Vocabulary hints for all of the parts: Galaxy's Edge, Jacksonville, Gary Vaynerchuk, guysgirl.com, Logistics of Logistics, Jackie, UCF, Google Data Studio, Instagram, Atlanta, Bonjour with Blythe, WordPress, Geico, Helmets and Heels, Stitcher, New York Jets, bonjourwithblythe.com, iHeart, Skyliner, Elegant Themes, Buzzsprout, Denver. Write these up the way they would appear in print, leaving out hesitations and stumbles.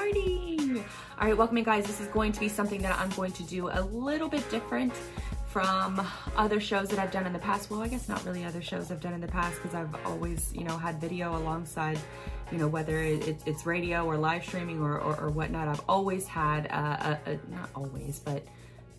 starting. All right, welcome in, guys. This is going to be something that I'm going to do a little bit different from other shows that I've done in the past. Well, I guess not really other shows I've done in the past, because I've always, you know, had video alongside, you know, whether it's radio or live streaming or whatnot. I've always had, not always, but,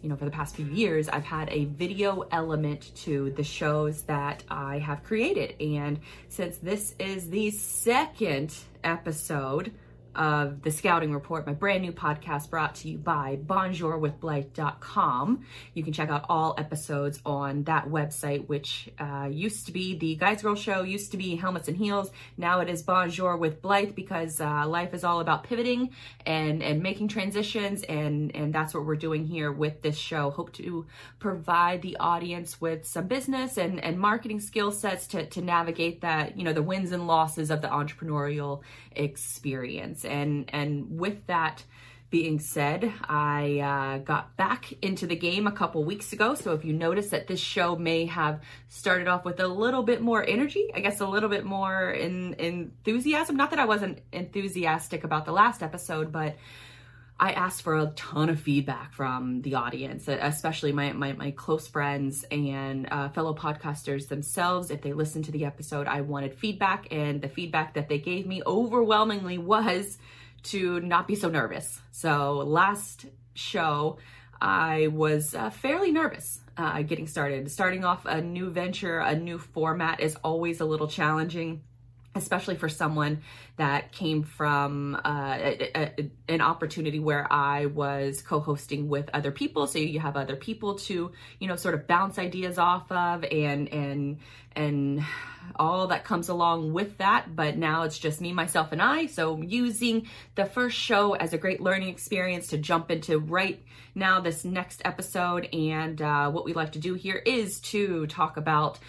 you know, for the past few years, I've had a video element to the shows that I have created. And since this is the second episode of The Scouting Report, my brand new podcast brought to you by bonjourwithblythe.com. You can check out all episodes on that website, which used to be the Guys Girl Show, used to be Helmets and Heels. Now it is Bonjour with Blythe, because life is all about pivoting and making transitions, and that's what we're doing here with this show. Hope to provide the audience with some business and marketing skill sets to navigate that, you know, the wins and losses of the entrepreneurial experience. And with that being said, I got back into the game a couple weeks ago. So if you notice that this show may have started off with a little bit more energy, I guess a little bit more enthusiasm. Not that I wasn't enthusiastic about the last episode, but I asked for a ton of feedback from the audience, especially my close friends and fellow podcasters themselves. If they listened to the episode, I wanted feedback, and the feedback that they gave me overwhelmingly was to not be so nervous. So last show, I was fairly nervous getting started. Starting off a new venture, a new format is always a little challenging, especially for someone that came from an opportunity where I was co-hosting with other people. So you have other people to, you know, sort of bounce ideas off of and all that comes along with that. But now it's just me, myself, and I. So using the first show as a great learning experience to jump into right now this next episode. And what we like to do here is to talk about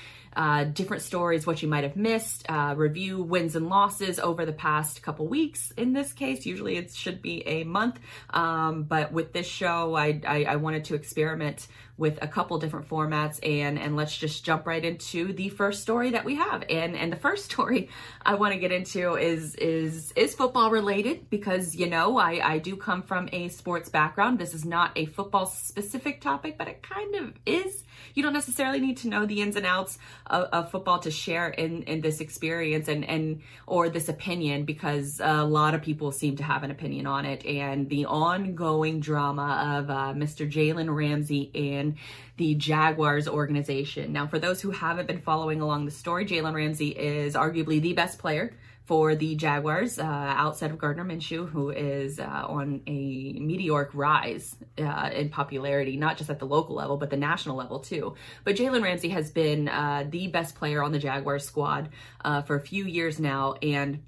different stories, what you might have missed, review wins and losses over the past couple weeks. In this case, usually it should be a month. But with this show, I wanted to experiment with a couple different formats, and let's just jump right into the first story that we have. And the first story I want to get into is football related, because, you know, I do come from a sports background. This is not a football specific topic, but it kind of is. You don't necessarily need to know the ins and outs of football to share in this experience and or this opinion, because a lot of people seem to have an opinion on it, and the ongoing drama of Mr. Jalen Ramsey and the Jaguars organization. Now, for those who haven't been following along the story, Jalen Ramsey is arguably the best player for the Jaguars outside of Gardner Minshew, who is on a meteoric rise in popularity, not just at the local level, but the national level too. But Jalen Ramsey has been the best player on the Jaguars squad for a few years now, and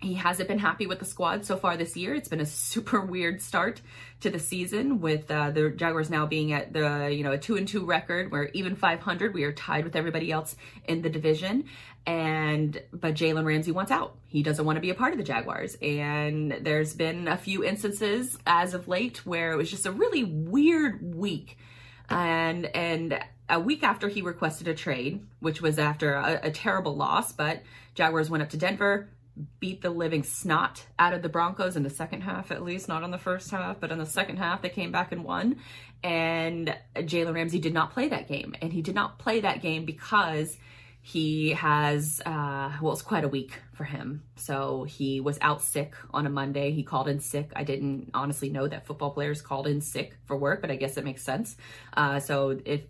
he hasn't been happy with the squad so far this year. It's been a super weird start to the season, with the Jaguars now being at the, you know, a 2-2 record. We're even 500. We are tied with everybody else in the division. But Jalen Ramsey wants out. He doesn't want to be a part of the Jaguars. And there's been a few instances as of late where it was just a really weird week. And a week after he requested a trade, which was after a terrible loss, but Jaguars went up to Denver, beat the living snot out of the Broncos in the second half, at least, not on the first half, but in the second half, they came back and won. And Jalen Ramsey did not play that game. And he did not play that game because he has, well, it's quite a week for him. So he was out sick on a Monday. He called in sick. I didn't honestly know that football players called in sick for work, but I guess it makes sense. So if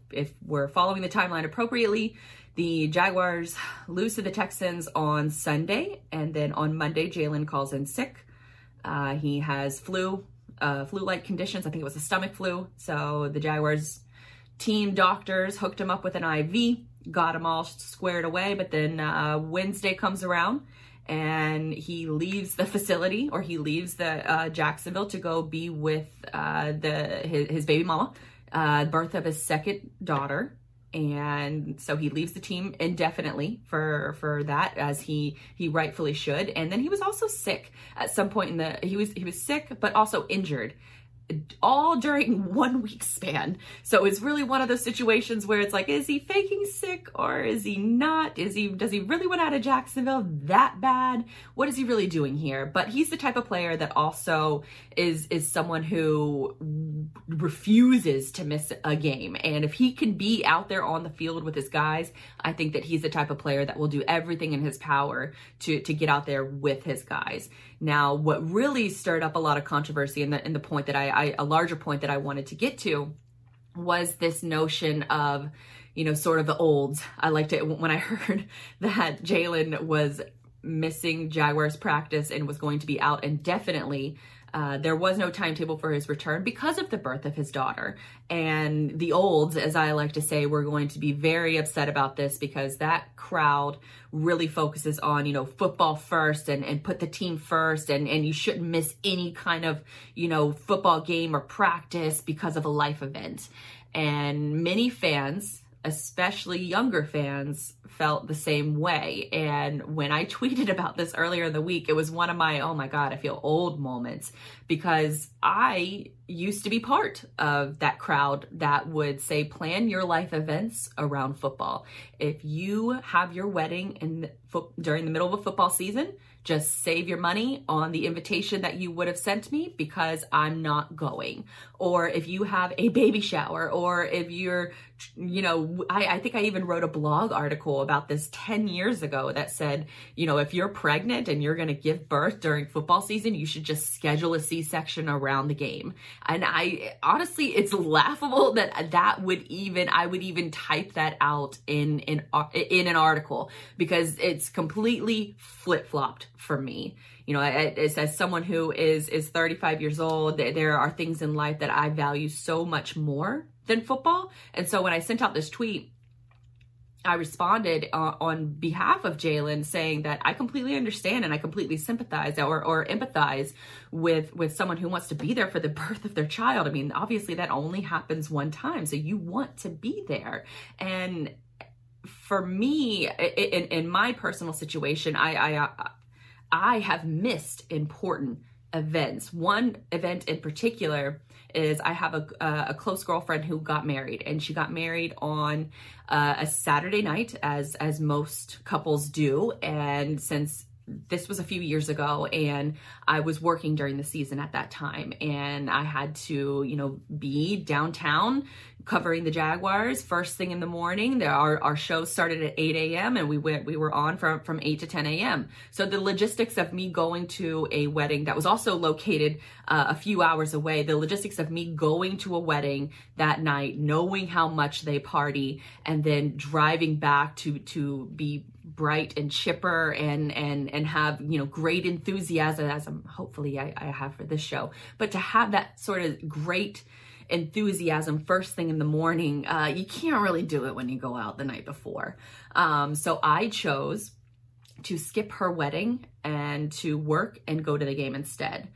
we're following the timeline appropriately, the Jaguars lose to the Texans on Sunday, and then on Monday, Jalen calls in sick. He has flu-like conditions. I think it was a stomach flu. So the Jaguars team doctors hooked him up with an IV, got him all squared away, but then Wednesday comes around, and he leaves the facility, or he leaves the Jacksonville to go be with his baby mama, birth of his second daughter. And so he leaves the team indefinitely for that, as he rightfully should. And then he was also sick at some point he was sick, but also injured all during 1 week span. So it's really one of those situations where it's like, is he faking sick or is he not? Does he really want out of Jacksonville that bad? What is he really doing here? But he's the type of player that also is someone who refuses to miss a game. And if he can be out there on the field with his guys, I think that he's the type of player that will do everything in his power to get out there with his guys. Now, what really stirred up a lot of controversy, and the point that a larger point that I wanted to get to, was this notion of, you know, sort of the olds. When I heard that Jalen was missing Jaguars practice and was going to be out indefinitely, there was no timetable for his return because of the birth of his daughter. And the olds, as I like to say, were going to be very upset about this, because that crowd really focuses on, you know, football first and put the team first, and you shouldn't miss any kind of, you know, football game or practice because of a life event. And many fans, especially younger fans, felt the same way. And when I tweeted about this earlier in the week, it was one of my, oh my God, I feel old moments, because I used to be part of that crowd that would say, plan your life events around football. If you have your wedding during the middle of a football season, just save your money on the invitation that you would have sent me, because I'm not going. Or if you have a baby shower, or if you're, you know, I think I even wrote a blog article about this 10 years ago that said, you know, if you're pregnant and you're going to give birth during football season, you should just schedule a C-section around the game. And I honestly, it's laughable that I would even type that out in an article, because it's completely flip-flopped for me. You know, it's as someone who is 35 years old, there are things in life that I value so much more than football. And so when I sent out this tweet, I responded on behalf of Jalen, saying that I completely understand and I completely sympathize or empathize with someone who wants to be there for the birth of their child. I mean, obviously that only happens one time, so you want to be there. And for me, in my personal situation, I have missed important events. One event in particular is I have a close girlfriend who got married, and she got married on a Saturday night, as most couples do. And since this was a few years ago, and I was working during the season at that time, and I had to, you know, be downtown covering the Jaguars first thing in the morning. Our show started at 8 a.m. and we were on from 8 to 10 a.m. So the logistics of me going to a wedding that was also located a few hours away, the logistics of me going to a wedding that night, knowing how much they party, and then driving back to be bright and chipper and have, you know, great enthusiasm, as hopefully I have for this show, but to have that sort of great enthusiasm first thing in the morning, you can't really do it when you go out the night before. So I chose to skip her wedding and to work and go to the game instead.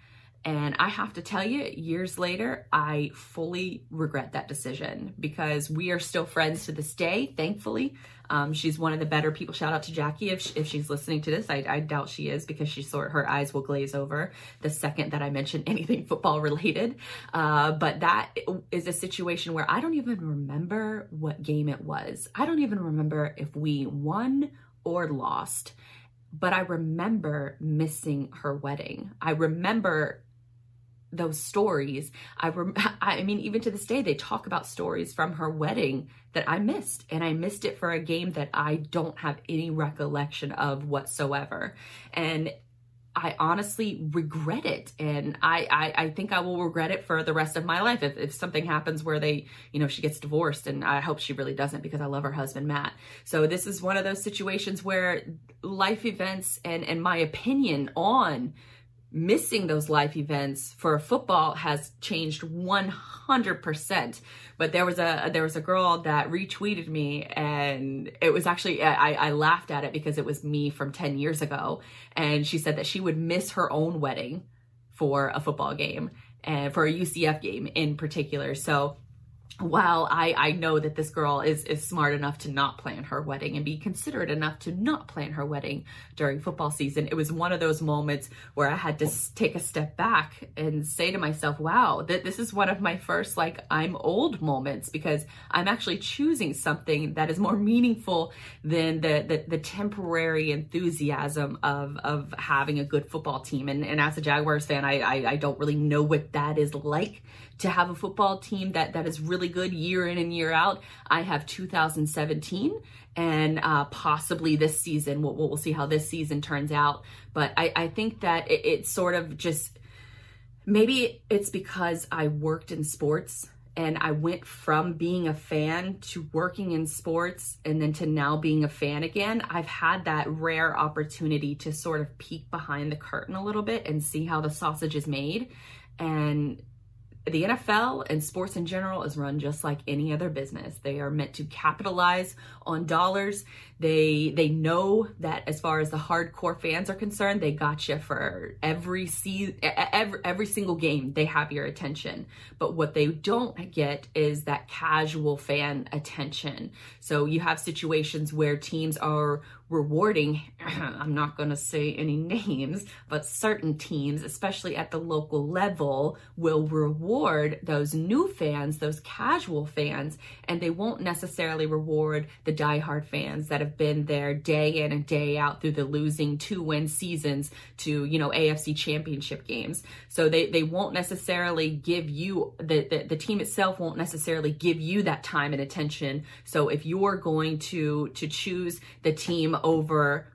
And I have to tell you, years later, I fully regret that decision, because we are still friends to this day, thankfully. She's one of the better people. Shout out to Jackie if she's listening to this. I doubt she is, because her eyes will glaze over the second that I mention anything football related. But that is a situation where I don't even remember what game it was. I don't even remember if we won or lost, but I remember missing her wedding. I remember those stories. I mean, even to this day, they talk about stories from her wedding that I missed, and I missed it for a game that I don't have any recollection of whatsoever. And I honestly regret it. And I think I will regret it for the rest of my life. If something happens where they, you know, she gets divorced, and I hope she really doesn't, because I love her husband, Matt. So this is one of those situations where life events and my opinion on missing those life events for football has changed 100%. But there was a girl that retweeted me, and it was actually, I laughed at it because it was me from 10 years ago. And she said that she would miss her own wedding for a football game, and for a UCF game in particular. So Well, I know that this girl is smart enough to not plan her wedding and be considerate enough to not plan her wedding during football season. It was one of those moments where I had to take a step back and say to myself, wow, this is one of my first, like, I'm old moments, because I'm actually choosing something that is more meaningful than the temporary enthusiasm of having a good football team. And as a Jaguars fan, I don't really know what that is like, to have a football team that is really good year in and year out. I have 2017 and possibly this season. We'll see how this season turns out. But I think that it sort of just, maybe it's because I worked in sports and I went from being a fan to working in sports and then to now being a fan again. I've had that rare opportunity to sort of peek behind the curtain a little bit and see how the sausage is made. And the NFL and sports in general is run just like any other business. They are meant to capitalize on dollars. They know that as far as the hardcore fans are concerned, they got you for every season, every single game. They have your attention. But what they don't get is that casual fan attention. So you have situations where teams are rewarding, I'm not going to say any names, but certain teams, especially at the local level, will reward those new fans, those casual fans, and they won't necessarily reward the diehard fans that have been there day in and day out through the losing 2-win seasons to, you know, AFC championship games. So they won't necessarily give you, the team itself won't necessarily give you that time and attention. So if you're going to choose the team over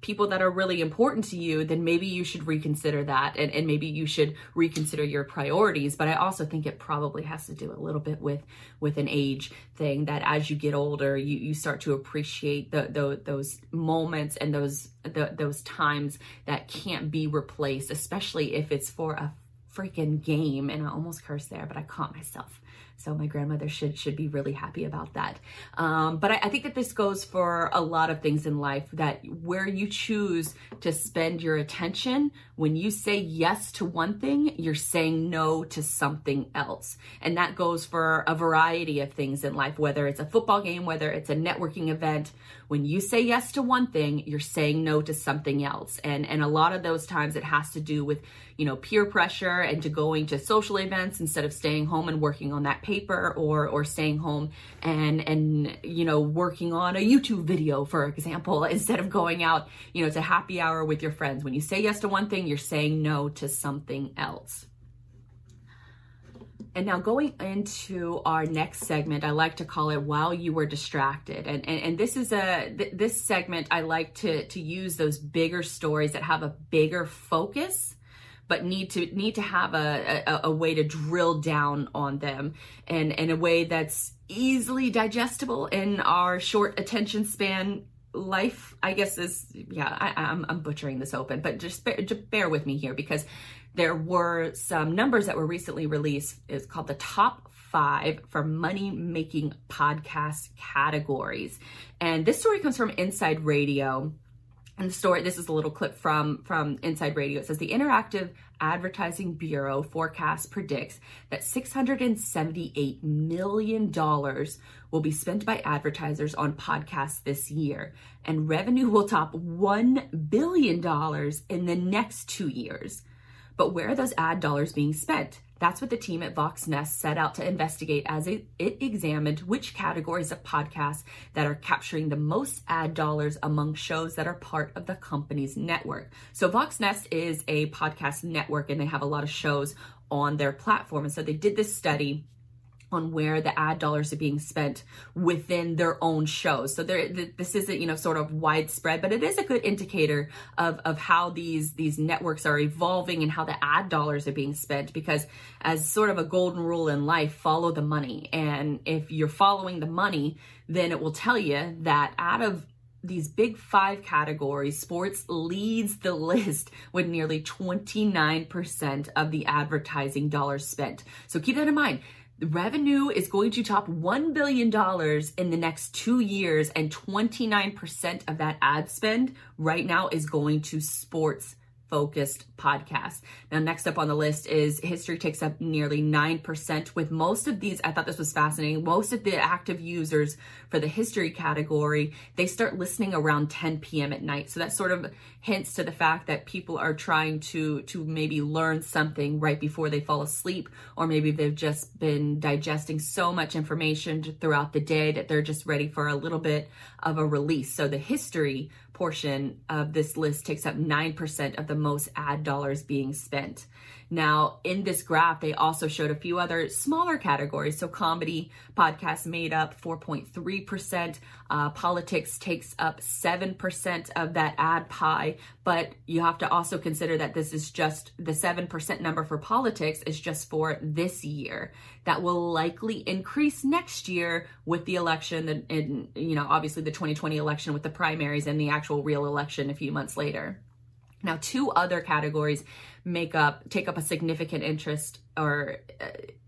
people that are really important to you, then maybe you should reconsider that, and maybe you should reconsider your priorities. But I also think it probably has to do a little bit with an age thing, that as you get older, you start to appreciate those moments and those times that can't be replaced, especially if it's for a freaking game. And I almost cursed there, but I caught myself. So my grandmother should be really happy about that. But I think that this goes for a lot of things in life, that where you choose to spend your attention, when you say yes to one thing, you're saying no to something else. And that goes for a variety of things in life, whether it's a football game, whether it's a networking event. When you say yes to one thing, you're saying no to something else. And a lot of those times it has to do with, you know, peer pressure and to going to social events instead of staying home and working on that paper, or staying home and you know, working on a YouTube video, for example, instead of going out, you know, to happy hour with your friends. When you say yes to one thing, you're saying no to something else. And now going into our next segment, I like to call it While You Were Distracted. And this is this segment, I like to use those bigger stories that have a bigger focus, but need to have a way to drill down on them, and in a way that's easily digestible in our short attention span life, I guess is, yeah, I'm butchering this open, but just bear with me here, because there were some numbers that were recently released. It's called the Top 5 for money-making podcast categories. And this story comes from Inside Radio. And the story, this is a little clip from Inside Radio. It says, the Interactive Advertising Bureau forecast predicts that $678 million will be spent by advertisers on podcasts this year, and revenue will top $1 billion in the next 2 years. But where are those ad dollars being spent? That's what the team at VoxNest set out to investigate as it examined which categories of podcasts that are capturing the most ad dollars among shows that are part of the company's network. So VoxNest is a podcast network, and they have a lot of shows on their platform. And so they did this study on where the ad dollars are being spent within their own shows. So this isn't, you know, sort of widespread, but it is a good indicator of how these networks are evolving and how the ad dollars are being spent, because as sort of a golden rule in life, follow the money. And if you're following the money, then it will tell you that out of these big 5 categories, sports leads the list with nearly 29% of the advertising dollars spent. So keep that in mind. The revenue is going to top $1 billion in the next 2 years, and 29% of that ad spend right now is going to sports focused podcast. Now, next up on the list is history takes up nearly 9%. With most of these, I thought this was fascinating. Most of the active users for the history category, they start listening around 10 p.m. at night. So that sort of hints to the fact that people are trying to maybe learn something right before they fall asleep, or maybe they've just been digesting so much information throughout the day that they're just ready for a little bit of a release. So the history portion of this list takes up 9% of the most ad dollars being spent. Now, in this graph, they also showed a few other smaller categories. So comedy podcasts made up 4.3%. Politics takes up 7% of that ad pie. But you have to also consider that this is just the 7% number for politics is just for this year. That will likely increase next year with the election and, you know, obviously the 2020 election with the primaries and the actual real election a few months later. Now, two other categories take up a significant interest or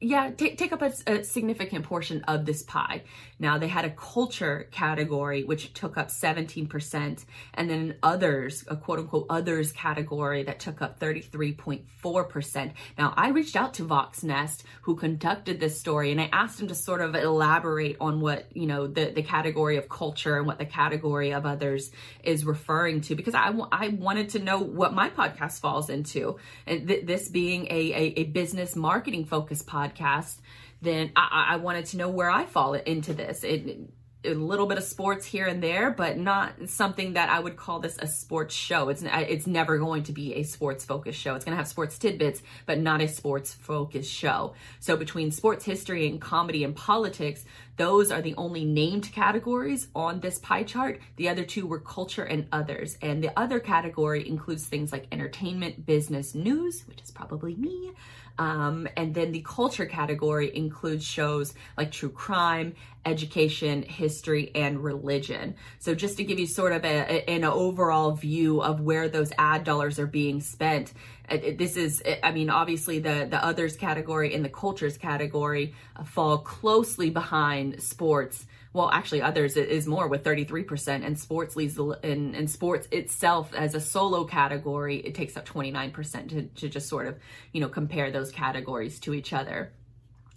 take up a significant portion of this pie. Now, they had a culture category, which took up 17%, and then an others, a quote unquote others category that took up 33.4%. Now, I reached out to VoxNest, who conducted this story, and I asked him to sort of elaborate on what, you know, the category of culture and what the category of others is referring to, because I wanted to know what my podcast falls into. And this being a business marketing focused podcast, then I wanted to know where I fall into this. A little bit of sports here and there, but not something that I would call this a sports show. It's never going to be a sports focused show. It's going to have sports tidbits, but not a sports focused show. So between sports history and comedy and politics, those are the only named categories on this pie chart. The other two were culture and others. And the other category includes things like entertainment, business, news, which is probably me. And then the culture category includes shows like true crime, education, history, and religion. So just to give you sort of an overall view of where those ad dollars are being spent, this is, I mean, obviously the others category and the cultures category fall closely behind sports. Well, actually, others is more with 33%, and sports leads and sports itself as a solo category, it takes up 29% to just sort of, you know, compare those categories to each other.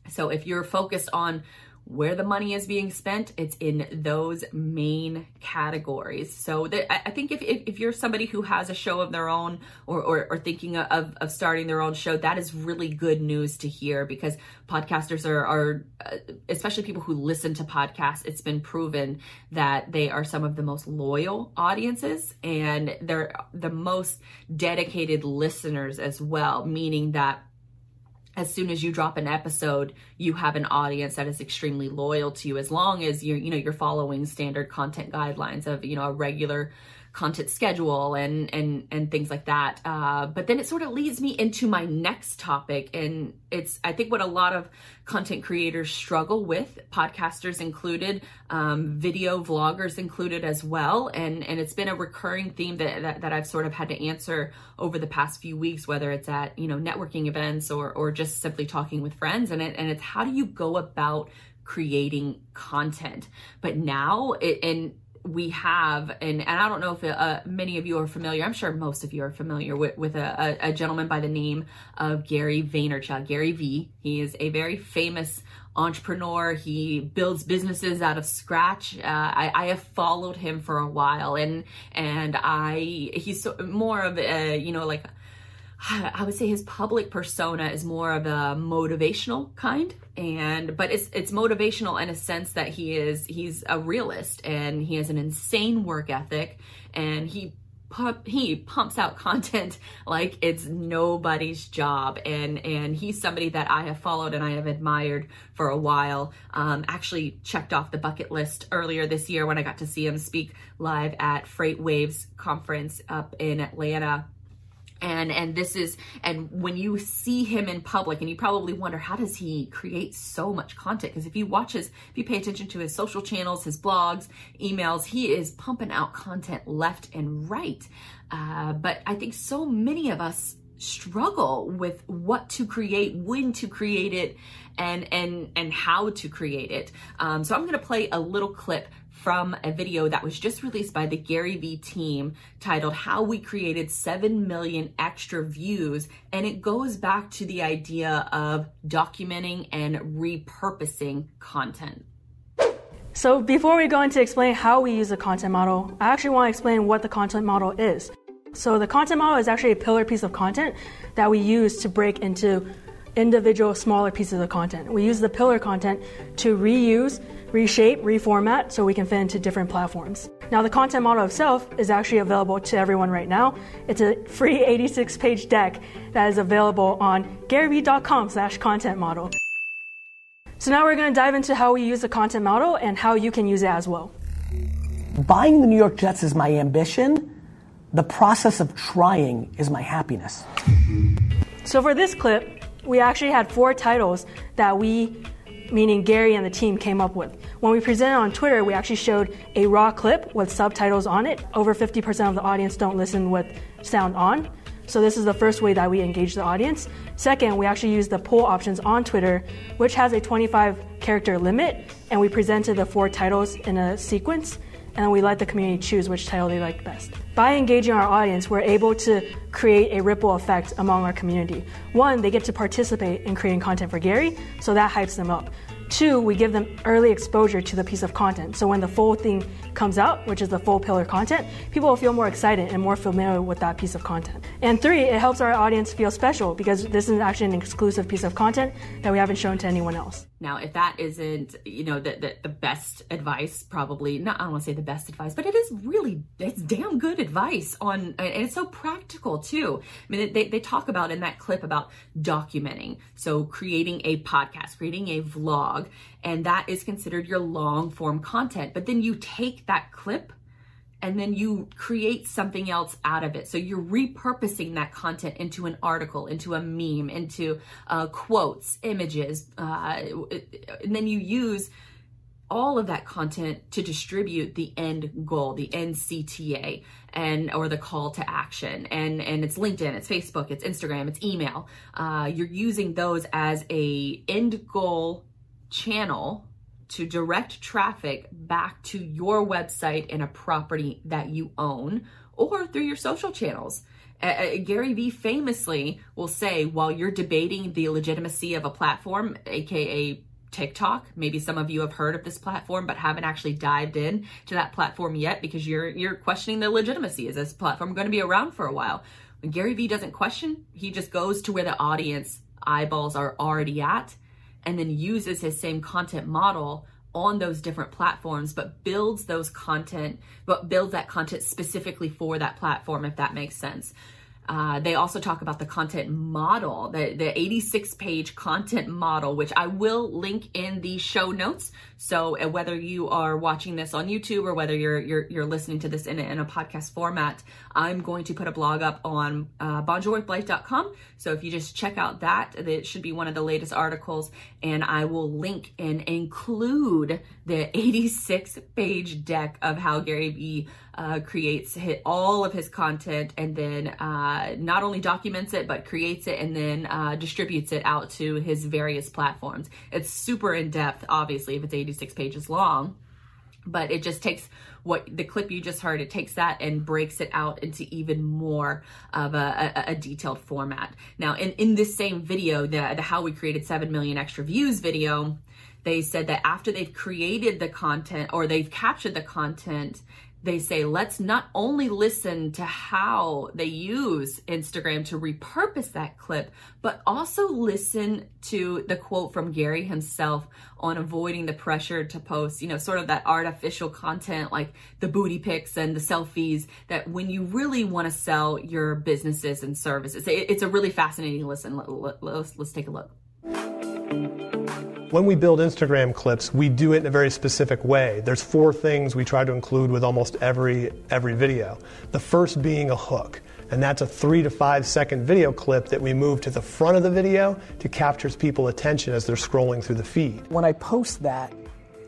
So if you're focused on where the money is being spent, it's in those main categories. So I think if you're somebody who has a show of their own or thinking of starting their own show, that is really good news to hear, because podcasters are especially people who listen to podcasts, it's been proven that they are some of the most loyal audiences, and they're the most dedicated listeners as well, meaning that as soon as you drop an episode, you have an audience that is extremely loyal to you, as long as you're following standard content guidelines of, you know, a regular content schedule and things like that. But then it sort of leads me into my next topic. And it's, I think, what a lot of content creators struggle with, podcasters included, video vloggers included as well. And it's been a recurring theme that I've sort of had to answer over the past few weeks, whether it's at, you know, networking events or just simply talking with friends. And it's how do you go about creating content? But now we have, and I don't know if many of you are familiar, I'm sure most of you are familiar with a gentleman by the name of Gary Vaynerchuk, Gary V. He is a very famous entrepreneur. He builds businesses out of scratch. I have followed him for a while, and he's more of a, you know, like, I would say his public persona is more of a motivational kind, but it's motivational in a sense that he's a realist, and he has an insane work ethic, and he pumps out content like it's nobody's job. And he's somebody that I have followed and I have admired for a while. Actually checked off the bucket list earlier this year when I got to see him speak live at Freight Waves conference up in Atlanta. And when you see him in public, and you probably wonder, how does he create so much content? Because if you pay attention to his social channels, his blogs, emails, he is pumping out content left and right. But I think so many of us struggle with what to create, when to create it, and how to create it. So I'm going to play a little clip from a video that was just released by the Gary V team titled How We Created 7 Million Extra Views. And it goes back to the idea of documenting and repurposing content. So before we go into explain how we use the content model, I actually want to explain what the content model is. So the content model is actually a pillar piece of content that we use to break into individual smaller pieces of content. We use the pillar content to reuse, reshape, reformat so we can fit into different platforms. Now the content model itself is actually available to everyone right now. It's a free 86-page deck that is available on garyvee.com/content model. So now we're going to dive into how we use the content model and how you can use it as well. Buying the New York Jets is my ambition. The process of trying is my happiness. So for this clip, we actually had 4 titles that we, meaning Gary and the team, came up with. When we presented on Twitter, we actually showed a raw clip with subtitles on it. Over 50% of the audience don't listen with sound on. So this is the first way that we engage the audience. Second, we actually used the poll options on Twitter, which has a 25-character limit, and we presented the 4 titles in a sequence, and we let the community choose which title they liked best. By engaging our audience, we're able to create a ripple effect among our community. 1, they get to participate in creating content for Gary, so that hypes them up. 2, we give them early exposure to the piece of content. So when the full thing comes out, which is the full pillar content, people will feel more excited and more familiar with that piece of content. And 3, it helps our audience feel special because this is actually an exclusive piece of content that we haven't shown to anyone else. Now, if that isn't, you know, the best advice, probably not, I don't want to say the best advice, but it is really, it's damn good advice on, and it's so practical too. I mean, they talk about in that clip about documenting. So creating a podcast, creating a vlog, and that is considered your long form content. But then you take that clip and then you create something else out of it. So you're repurposing that content into an article, into a meme, into quotes, images. And then you use all of that content to distribute the end goal, the end CTA, and or the call to action. And it's LinkedIn, it's Facebook, it's Instagram, it's email. You're using those as a end goal channel to direct traffic back to your website and a property that you own, or through your social channels. Gary Vee famously will say, while you're debating the legitimacy of a platform, aka TikTok, maybe some of you have heard of this platform but haven't actually dived in to that platform yet because you're questioning the legitimacy. Is this platform going to be around for a while? When Gary Vee doesn't question, he just goes to where the audience eyeballs are already at, and then uses his same content model on those different platforms, but builds that content specifically for that platform, if that makes sense. They also talk about the content model, the 86-page content model, which I will link in the show notes. So whether you are watching this on YouTube or whether you're listening to this in a podcast format, I'm going to put a blog up on bonjourwithblythe.com. So if you just check out that, it should be one of the latest articles, and I will link and include the 86-page deck of how Gary Vee creates all of his content, and then not only documents it, but creates it, and then distributes it out to his various platforms. It's super in-depth, obviously, if it's 86 pages long, but it just takes what the clip you just heard, it takes that and breaks it out into even more of a detailed format. Now, in this same video, the How We Created 7 Million Extra Views video, they said that after they've created the content, or they've captured the content, they say, let's not only listen to how they use Instagram to repurpose that clip, but also listen to the quote from Gary himself on avoiding the pressure to post, you know, sort of that artificial content like the booty pics and the selfies that when you really want to sell your businesses and services. It's a really fascinating listen. Let's take a look. When we build Instagram clips, we do it in a very specific way. There's 4 things we try to include with almost every video. The first being a hook, and that's a 3 to 5 second video clip that we move to the front of the video to capture people's attention as they're scrolling through the feed. When I post that,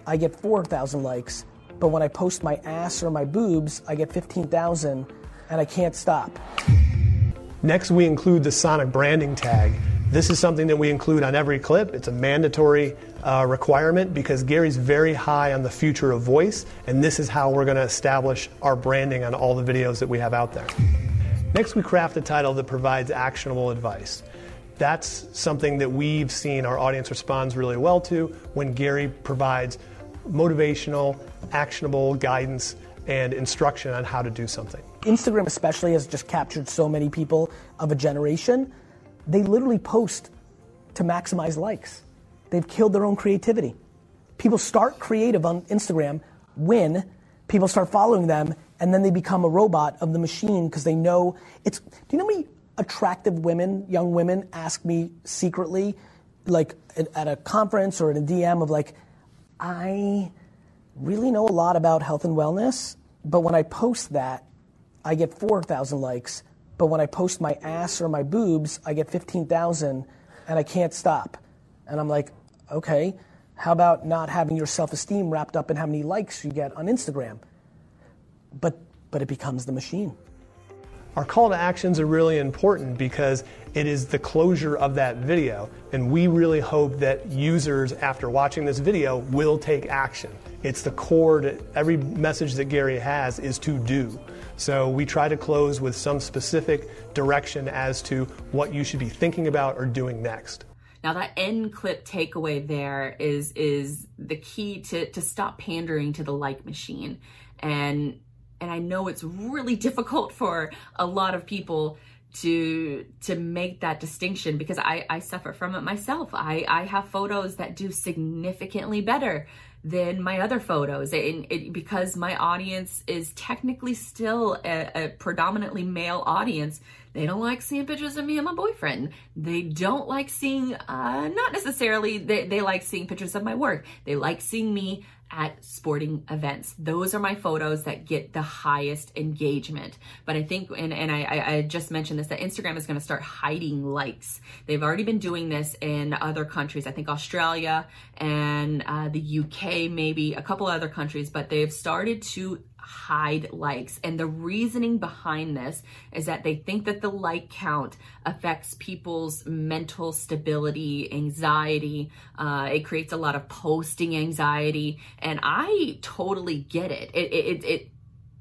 I get 4,000 likes, but when I post my ass or my boobs, I get 15,000, and I can't stop. Next, we include the sonic branding tag. This is something that we include on every clip. It's a mandatory requirement because Gary's very high on the future of voice, and this is how we're going to establish our branding on all the videos that we have out there. Next, we craft a title that provides actionable advice. That's something that we've seen our audience responds really well to when Gary provides motivational, actionable guidance and instruction on how to do something. Instagram especially has just captured so many people of a generation. They literally post to maximize likes. They've killed their own creativity. People start creative on Instagram when people start following them, and then they become a robot of the machine because they know it's... Do you know how many attractive women, young women, ask me secretly, like at a conference or in a DM of like, I really know a lot about health and wellness, but when I post that, I get 4,000 likes, but when I post my ass or my boobs, I get 15,000 and I can't stop. And I'm like, okay, how about not having your self-esteem wrapped up in how many likes you get on Instagram? But it becomes the machine. Our call to actions are really important because it is the closure of that video, and we really hope that users, after watching this video, will take action. It's the core to every message that Gary has is to do. So we try to close with some specific direction as to what you should be thinking about or doing next. Now that end clip takeaway there is the key to stop pandering to the like machine. And I know it's really difficult for a lot of people to make that distinction because I suffer from it myself. I have photos that do significantly better than my other photos, and because my audience is technically still a predominantly male audience. They don't like seeing pictures of me and my boyfriend. They don't like seeing, not necessarily, they like seeing pictures of my work. They like seeing me at sporting events. Those are my photos that get the highest engagement. But I think, and I just mentioned this, that Instagram is gonna start hiding likes. They've already been doing this in other countries. I think Australia and the UK, maybe a couple other countries, but they've started to hide likes. And the reasoning behind this is that they think that the like count affects people's mental stability, anxiety. It creates a lot of posting anxiety. And I totally get it.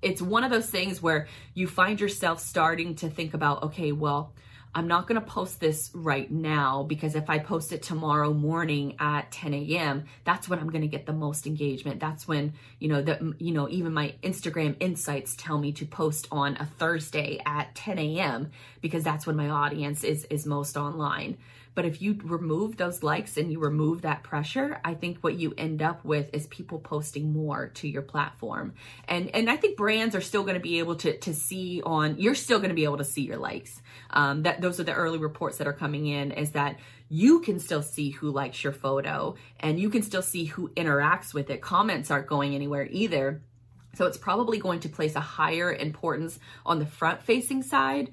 It's one of those things where you find yourself starting to think about, okay, well, I'm not going to post this right now because if I post it tomorrow morning at 10 a.m., that's when I'm going to get the most engagement. That's when, even my Instagram insights tell me to post on a Thursday at 10 a.m. because that's when my audience is most online. But if you remove those likes and you remove that pressure, I think what you end up with is people posting more to your platform. And I think brands are still going to be able to see on, you're still going to be able to see your likes. Those are the early reports that are coming in is that you can still see who likes your photo and you can still see who interacts with it. Comments aren't going anywhere either. So it's probably going to place a higher importance on the front-facing side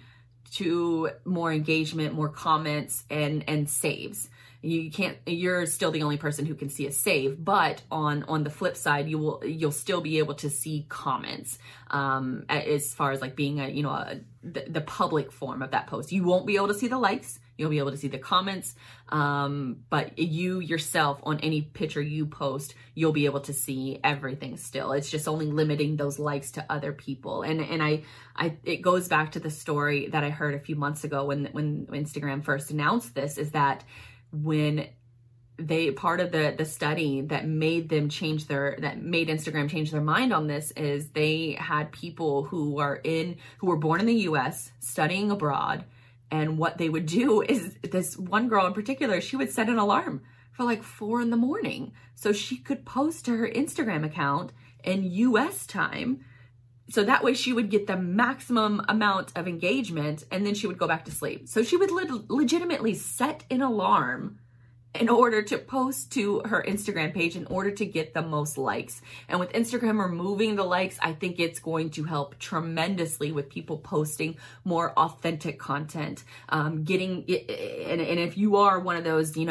to more engagement, more comments, and saves. You're still the only person who can see a save, but on the flip side, you'll still be able to see comments. As far as like being the public form of that post, you won't be able to see the likes. You'll be able to see the comments, but you yourself on any picture you post, you'll be able to see everything still. It's just only limiting those likes to other people. And it goes back to the story that I heard a few months ago when Instagram first announced this, is that when they, part of the study that made them made Instagram change their mind on this is they had people who were born in the US studying abroad. And what they would do is, this one girl in particular, she would set an alarm for like 4 a.m. so she could post to her Instagram account in US time. So that way she would get the maximum amount of engagement and then she would go back to sleep. So she would legitimately set an alarm in order to post to her Instagram page in order to get the most likes. And with Instagram removing the likes, I think it's going to help tremendously with people posting more authentic content. And if you are one of those, the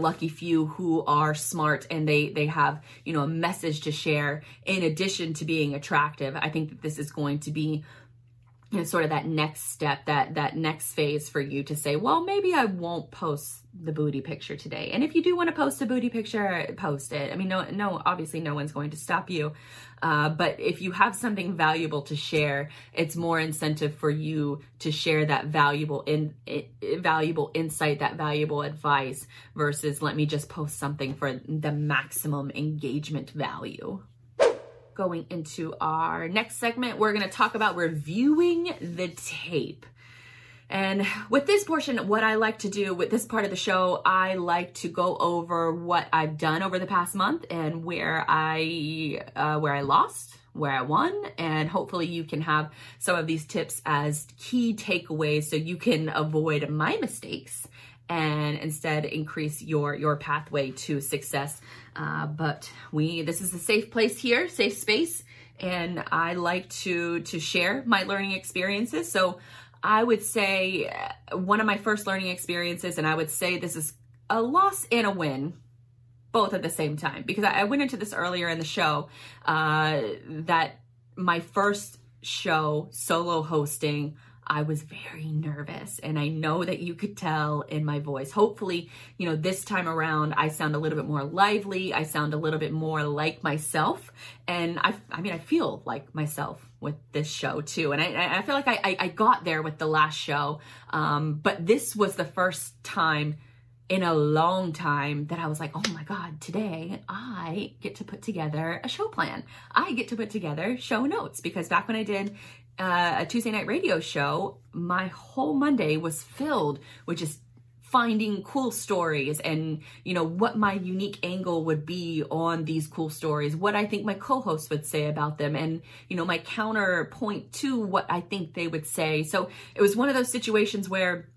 lucky few who are smart and they have, a message to share in addition to being attractive, I think that this is going to be it's sort of that next step, that next phase for you to say, well, maybe I won't post the booty picture today. And if you do want to post a booty picture, post it. I mean, no, obviously no one's going to stop you. But if you have something valuable to share, it's more incentive for you to share that valuable insight, that valuable advice, versus let me just post something for the maximum engagement value. Going into our next segment, we're going to talk about reviewing the tape. And with this portion, what I like to do with this part of the show, I like to go over what I've done over the past month and where I lost, where I won, and hopefully you can have some of these tips as key takeaways so you can avoid my mistakes and instead increase your pathway to success. But this is a safe place here, safe space, and I like to share my learning experiences. So I would say one of my first learning experiences, and I would say this is a loss and a win, both at the same time, because I went into this earlier in the show, that my first show solo hosting, I was very nervous, and I know that you could tell in my voice. Hopefully, you know, this time around, I sound a little bit more lively. I sound a little bit more like myself. And I mean, I feel like myself with this show too. And I feel like I got there with the last show. But this was the first time in a long time that I was like, oh my God, today I get to put together a show plan. I get to put together show notes, because back when I did a Tuesday night radio show, my whole Monday was filled with just finding cool stories and, you know, what my unique angle would be on these cool stories, what I think my co-hosts would say about them, and, you know, my counterpoint to what I think they would say. So it was one of those situations where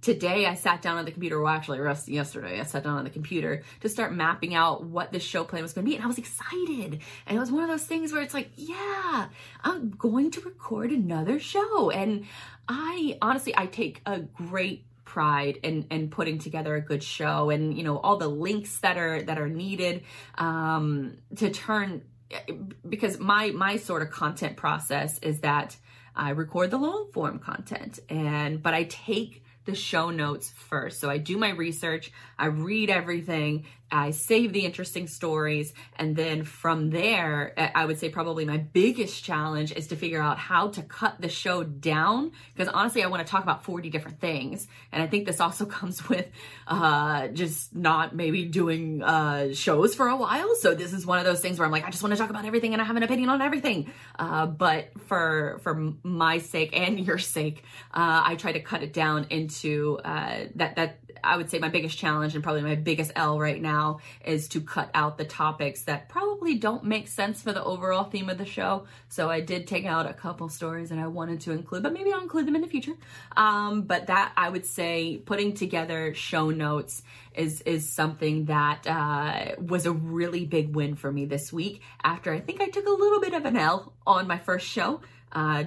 today I sat down on the computer, well, actually yesterday, I sat down on the computer to start mapping out what the show plan was going to be. And I was excited. And it was one of those things where it's like, yeah, I'm going to record another show. And I honestly, I take a great pride in putting together a good show, and, you know, all the links that are needed to turn, because my sort of content process is that I record the long form content, but I take the show notes first. So I do my research, I read everything, I save the interesting stories. And then from there, I would say probably my biggest challenge is to figure out how to cut the show down. Because honestly, I want to talk about 40 different things. And I think this also comes with just not maybe doing shows for a while. So this is one of those things where I'm like, I just want to talk about everything and I have an opinion on everything. But for my sake and your sake, I try to cut it down into that I would say my biggest challenge and probably my biggest L right now is to cut out the topics that probably don't make sense for the overall theme of the show. So I did take out a couple stories that I wanted to include, but maybe I'll include them in the future. But that, I would say, putting together show notes is something that was a really big win for me this week, after I think I took a little bit of an L on my first show,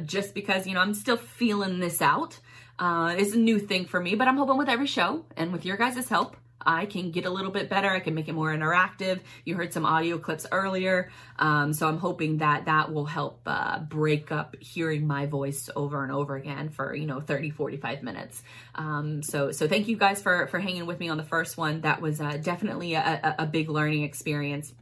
just because, you know, I'm still feeling this out. It's a new thing for me, but I'm hoping with every show and with your guys' help, I can get a little bit better. I can make it more interactive. You heard some audio clips earlier. So I'm hoping that will help break up hearing my voice over and over again for, you know, 30, 45 minutes. So thank you guys for hanging with me on the first one. That was definitely a big learning experience.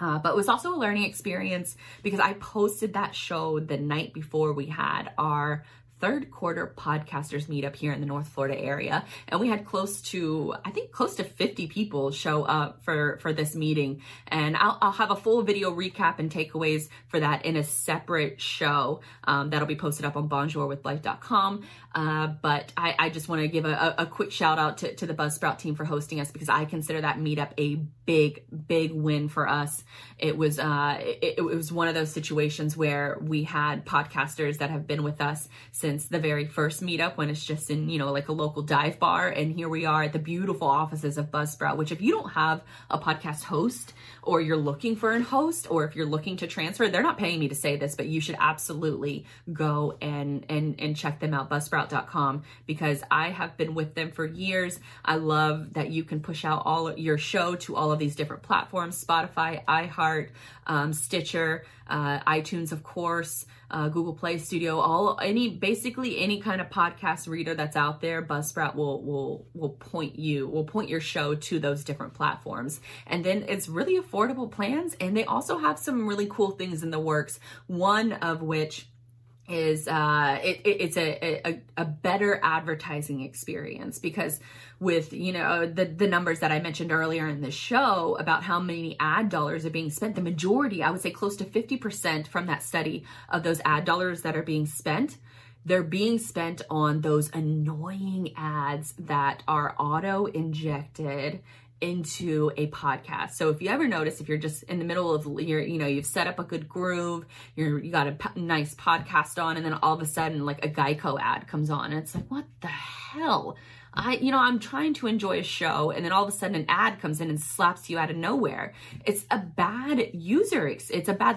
But it was also a learning experience because I posted that show the night before we had our third quarter podcasters meetup here in the North Florida area. And we had close to 50 people show up for this meeting. And I'll have a full video recap and takeaways for that in a separate show that'll be posted up on bonjourwithlife.com. But I just want to give a quick shout out to the Buzzsprout team for hosting us, because I consider that meetup a big, big win for us. It was it was one of those situations where we had podcasters that have been with us since since the very first meetup when it's just in, you know, like a local dive bar. And here we are at the beautiful offices of Buzzsprout, which if you don't have a podcast host or you're looking for an host, or if you're looking to transfer, they're not paying me to say this, but you should absolutely go and check them out, buzzsprout.com, because I have been with them for years. I love that you can push out all your show to all of these different platforms, Spotify, iHeart, Stitcher, iTunes, of course, Google Play Studio, basically any kind of podcast reader that's out there, Buzzsprout will point your show to those different platforms. And then it's really affordable plans. And they also have some really cool things in the works. One of which is it's a better advertising experience, because with, you know, the numbers that I mentioned earlier in the show about how many ad dollars are being spent, the majority, I would say close to 50% from that study of those ad dollars that are being spent, they're being spent on those annoying ads that are auto injected into a podcast. So if you ever notice, if you're just in the middle of your, you know, you've set up a good groove, you got a nice podcast on, and then all of a sudden like a Geico ad comes on, and it's like, what the hell? I'm trying to enjoy a show, and then all of a sudden an ad comes in and slaps you out of nowhere. It's a bad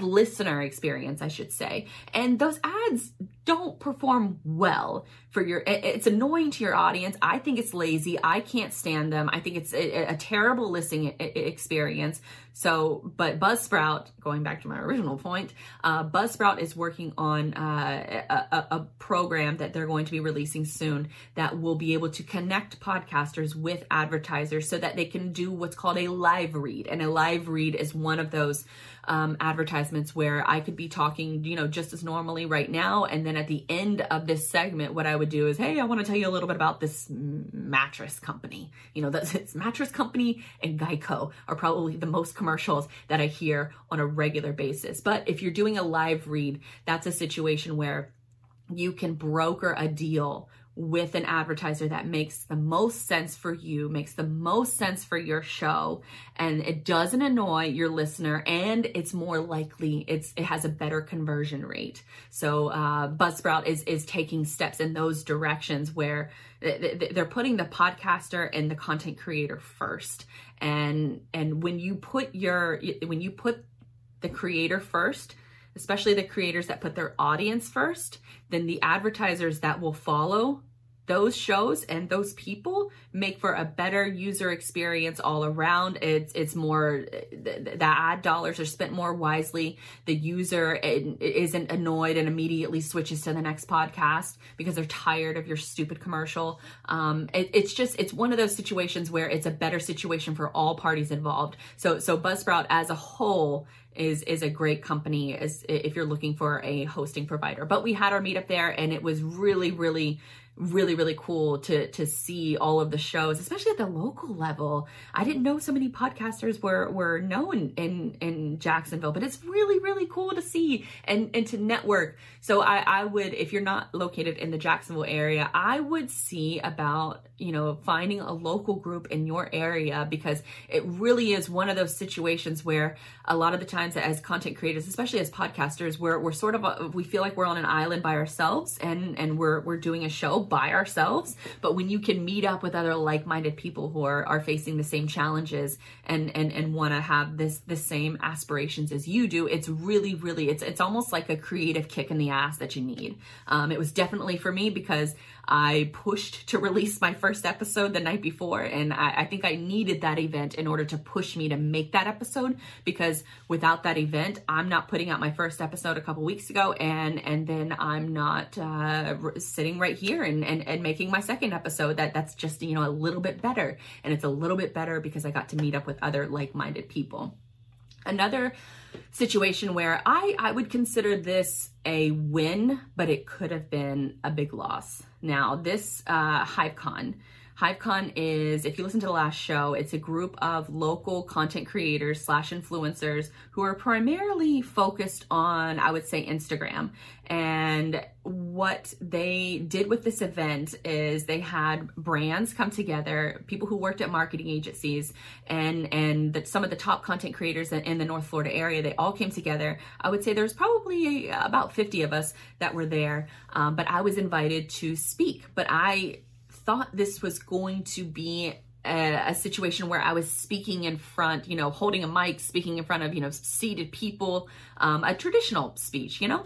listener experience, I should say. And those ads don't perform well for your, it's annoying to your audience. I think it's lazy. I can't stand them. I think it's a terrible listening experience. So, but Buzzsprout, going back to my original point, Buzzsprout is working on a program that they're going to be releasing soon that will be able to connect podcasters with advertisers so that they can do what's called a live read. And a live read is one of those advertisements where I could be talking, you know, just as normally right now. And then at the end of this segment, what I would do is, hey, I want to tell you a little bit about this mattress company. You know, it's mattress company and Geico are probably the most commercials that I hear on a regular basis. But if you're doing a live read, that's a situation where you can broker a deal with an advertiser that makes the most sense for you, makes the most sense for your show, and it doesn't annoy your listener, and it's more likely it has a better conversion rate. So Buzzsprout is taking steps in those directions where they're putting the podcaster and the content creator first, and when you put the creator first, especially the creators that put their audience first, then the advertisers that will follow those shows and those people make for a better user experience all around. It's more, the ad dollars are spent more wisely. The user isn't annoyed and immediately switches to the next podcast because they're tired of your stupid commercial. It's one of those situations where it's a better situation for all parties involved. So Buzzsprout as a whole is a great company as if you're looking for a hosting provider. But we had our meetup there, and it was really cool to see all of the shows, especially at the local level. I didn't know so many podcasters were known in Jacksonville, but it's really cool to see and to network. So I would, if you're not located in the Jacksonville area, I would see about, you know, finding a local group in your area, because it really is one of those situations where a lot of the times as content creators, especially as podcasters, we're sort of we feel like we're on an island by ourselves, and we're doing a show by ourselves. But when you can meet up with other like-minded people who are facing the same challenges and want to have the same aspirations as you do, it's really it's almost like a creative kick in the ass that you need. It was definitely for me, because I pushed to release my first episode the night before, and I think I needed that event in order to push me to make that episode, because without that event, I'm not putting out my first episode a couple weeks ago, and then I'm not sitting right here and making my second episode that's just, you know, a little bit better. And it's a little bit better because I got to meet up with other like-minded people. Another situation where I would consider this a win, but it could have been a big loss. Now, this HiveCon, HiveCon is, if you listen to the last show, it's a group of local content creators slash influencers who are primarily focused on, I would say, Instagram. And what they did with this event is they had brands come together, people who worked at marketing agencies, and some of the top content creators in the North Florida area. They all came together. I would say there was probably about 50 of us that were there, but I was invited to speak. But I thought this was going to be a situation where I was speaking in front, you know, holding a mic, speaking in front of, you know, seated people, a traditional speech, you know.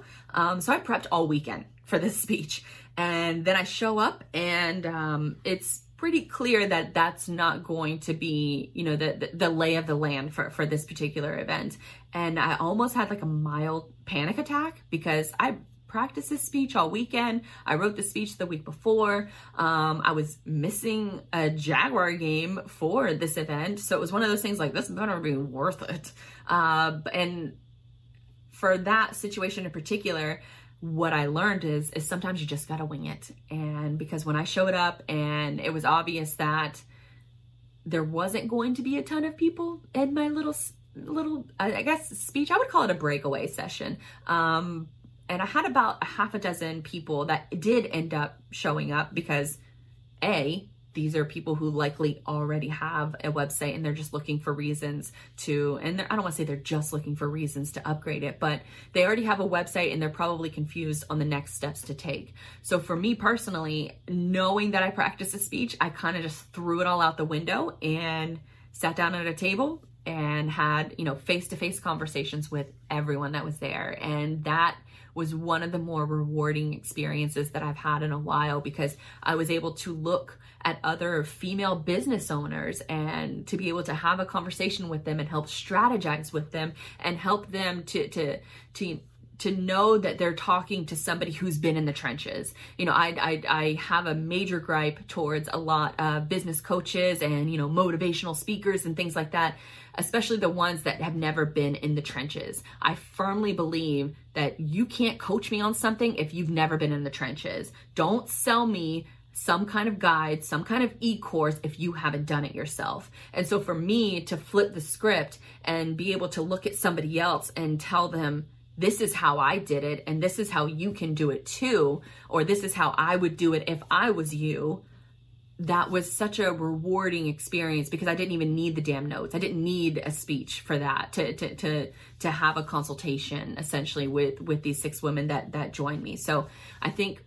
So I prepped all weekend for this speech, and then I show up, and it's pretty clear that that's not going to be, you know, the lay of the land for this particular event. And I almost had like a mild panic attack because I practiced this speech all weekend. I wrote the speech the week before. I was missing a Jaguar game for this event. So it was one of those things like, this better be worth it. And for that situation in particular, what I learned is sometimes you just got to wing it. And because when I showed up and it was obvious that there wasn't going to be a ton of people in my little, I guess, speech, I would call it a breakaway session. And I had about a half a dozen people that did end up showing up because A, these are people who likely already have a website and they're just looking for reasons to, and I don't want to say they're just looking for reasons to upgrade it, but they already have a website and they're probably confused on the next steps to take. So for me personally, knowing that I practiced a speech, I kind of just threw it all out the window and sat down at a table and had, you know, face-to-face conversations with everyone that was there. And that was one of the more rewarding experiences that I've had in a while because I was able to look at other female business owners and to be able to have a conversation with them and help strategize with them and help them to know that they're talking to somebody who's been in the trenches. You know, I have a major gripe towards a lot of business coaches and, you know, motivational speakers and things like that, especially the ones that have never been in the trenches. I firmly believe that you can't coach me on something if you've never been in the trenches. Don't sell me some kind of guide, some kind of e-course if you haven't done it yourself. And so for me to flip the script and be able to look at somebody else and tell them, this is how I did it, and this is how you can do it too, or this is how I would do it if I was you. That was such a rewarding experience because I didn't even need the damn notes. I didn't need a speech for that to have a consultation essentially with these six women that joined me. So I think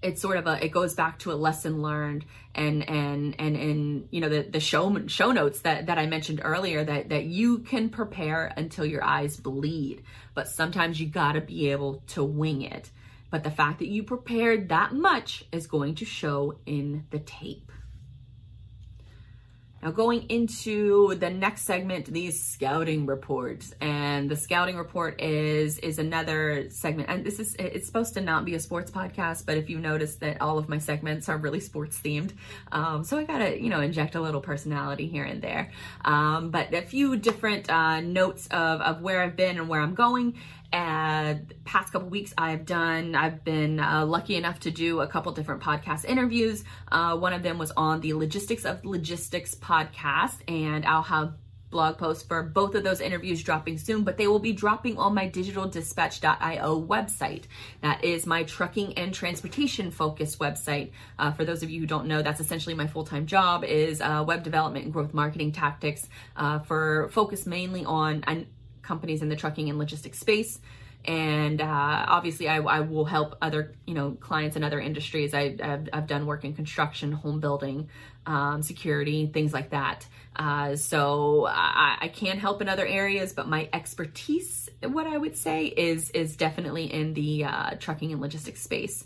it's sort of it goes back to a lesson learned and you know, the show notes that I mentioned earlier, that you can prepare until your eyes bleed, but sometimes you gotta be able to wing it. But the fact that you prepared that much is going to show in the tape. Now going into the next segment, these scouting reports, and the scouting report is another segment. And it's supposed to not be a sports podcast, but if you notice that all of my segments are really sports themed, so I gotta, you know, inject a little personality here and there. But a few different notes of where I've been and where I'm going. The past couple weeks I've been lucky enough to do a couple different podcast interviews. One of them was on the Logistics of Logistics podcast, and I'll have blog posts for both of those interviews dropping soon, but they will be dropping on my digitaldispatch.io website. That is my trucking and transportation focused website. For those of you who don't know, that's essentially my full-time job, is web development and growth marketing tactics for focus mainly on companies in the trucking and logistics space. And obviously I will help other, you know, clients in other industries. I've done work in construction, home building, security, things like that. So I can help in other areas, but my expertise, what I would say, is definitely in the trucking and logistics space.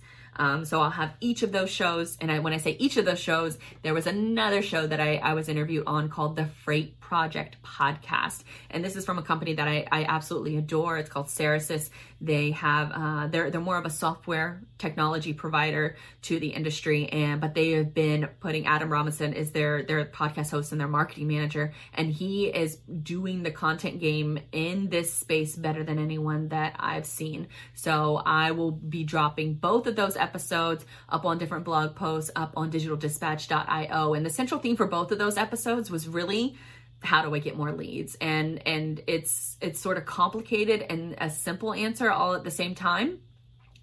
So I'll have each of those shows. And when I say each of those shows, there was another show that I was interviewed on called The Freight Project Podcast. And this is from a company that I absolutely adore. It's called Cerasys. They have they're more of a software technology provider to the industry, but they have been putting Adam Robinson is their podcast host and their marketing manager, and he is doing the content game in this space better than anyone that I've seen. So I will be dropping both of those episodes up on different blog posts, up on digitaldispatch.io, and the central theme for both of those episodes was really, how do I get more leads? And it's sort of complicated and a simple answer all at the same time,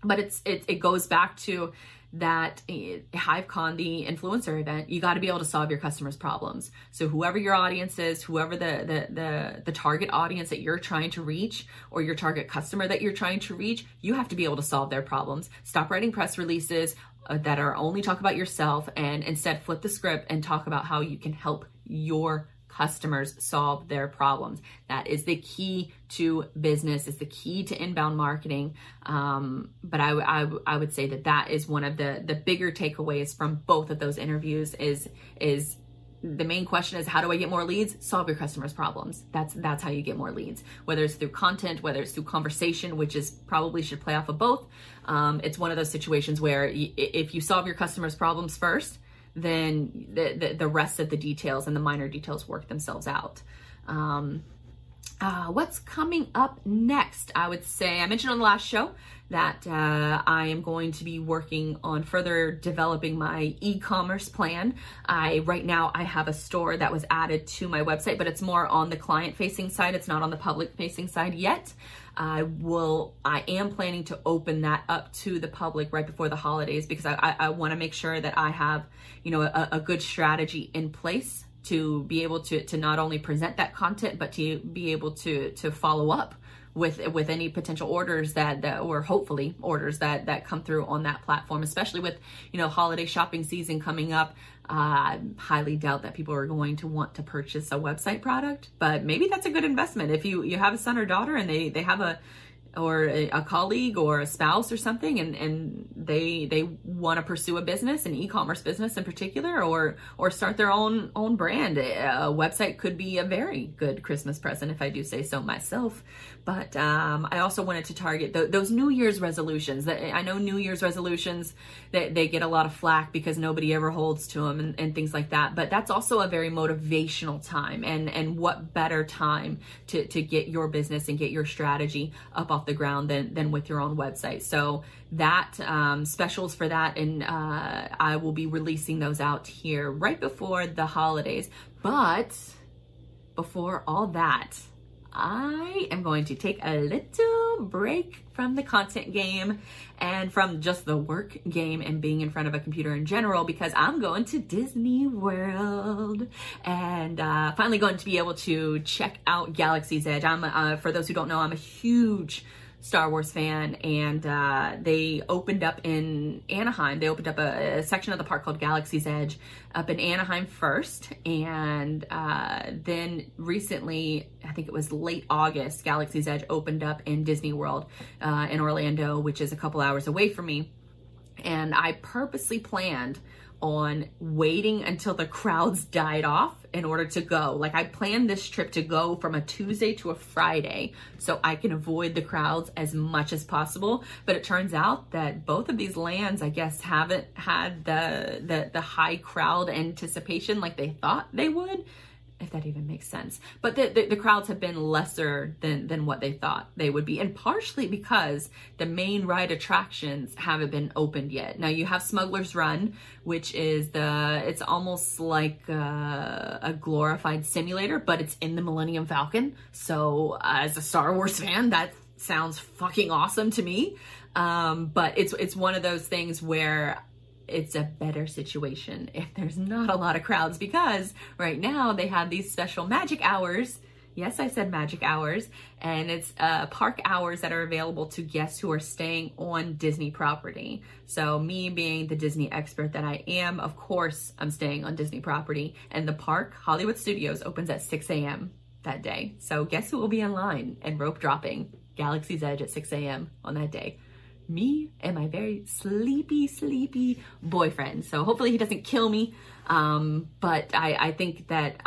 but it goes back to that HiveCon, the influencer event. You got to be able to solve your customers' problems. So whoever your audience is, whoever the target audience that you're trying to reach, or your target customer that you're trying to reach, you have to be able to solve their problems. Stop writing press releases that are only talk about yourself, and instead flip the script and talk about how you can help your customers solve their problems. That is the key to business. It's the key to inbound marketing. But I would say that is one of the bigger takeaways from both of those interviews is the main question is, how do I get more leads? Solve your customers' problems. That's how you get more leads, whether it's through content, whether it's through conversation, which is probably should play off of both. It's one of those situations where if you solve your customers' problems first, then the rest of the details and the minor details work themselves out. What's coming up next? I would say, I mentioned on the last show that I am going to be working on further developing my e-commerce plan. Right now I have a store that was added to my website, but it's more on the client-facing side. It's not on the public-facing side yet. I am planning to open that up to the public right before the holidays, because I want to make sure that I have, a good strategy in place to be able to not only present that content, but to be able to follow up with any potential orders that come through on that platform, especially with, holiday shopping season coming up. I highly doubt that people are going to want to purchase a website product, but maybe that's a good investment. If you have a son or daughter and they have a colleague or a spouse or something, and they want to pursue a business, an e-commerce business in particular, or start their own brand. A website could be a very good Christmas present, if I do say so myself. But I also wanted to target those New Year's resolutions. I know New Year's resolutions, they get a lot of flack because nobody ever holds to them and things like that. But that's also a very motivational time, and what better time to get your business and get your strategy up off the ground than with your own website. So that specials for that, and I will be releasing those out here right before the holidays. But before all that, I am going to take a little break from the content game and from just the work game and being in front of a computer in general, because I'm going to Disney World and finally going to be able to check out Galaxy's Edge. For those who don't know, I'm a huge Star Wars fan, and they opened up in Anaheim. They opened up a section of the park called Galaxy's Edge up in Anaheim first, and then recently, I think it was late August, Galaxy's Edge opened up in Disney World in Orlando, which is a couple hours away from me. And I purposely planned on waiting until the crowds died off in order to go. Like, I planned this trip to go from a Tuesday to a Friday so I can avoid the crowds as much as possible. But it turns out that both of these lands, I guess, haven't had the high crowd anticipation like they thought they would, if that even makes sense. But the crowds have been lesser than what they thought they would be, and partially because the main ride attractions haven't been opened yet. Now you have Smuggler's Run, which is it's almost like a glorified simulator, but it's in the Millennium Falcon. So as a Star Wars fan, that sounds fucking awesome to me. But it's one of those things where it's a better situation if there's not a lot of crowds, because right now they have these special magic hours. Yes, I said magic hours, and it's park hours that are available to guests who are staying on Disney property. So me being the Disney expert that I am, of course I'm staying on Disney property, and the park, Hollywood Studios, opens at 6 a.m. that day. So guess who will be in line and rope dropping Galaxy's Edge at 6 a.m. on that day? Me and my very sleepy boyfriend. So hopefully he doesn't kill me. But I think that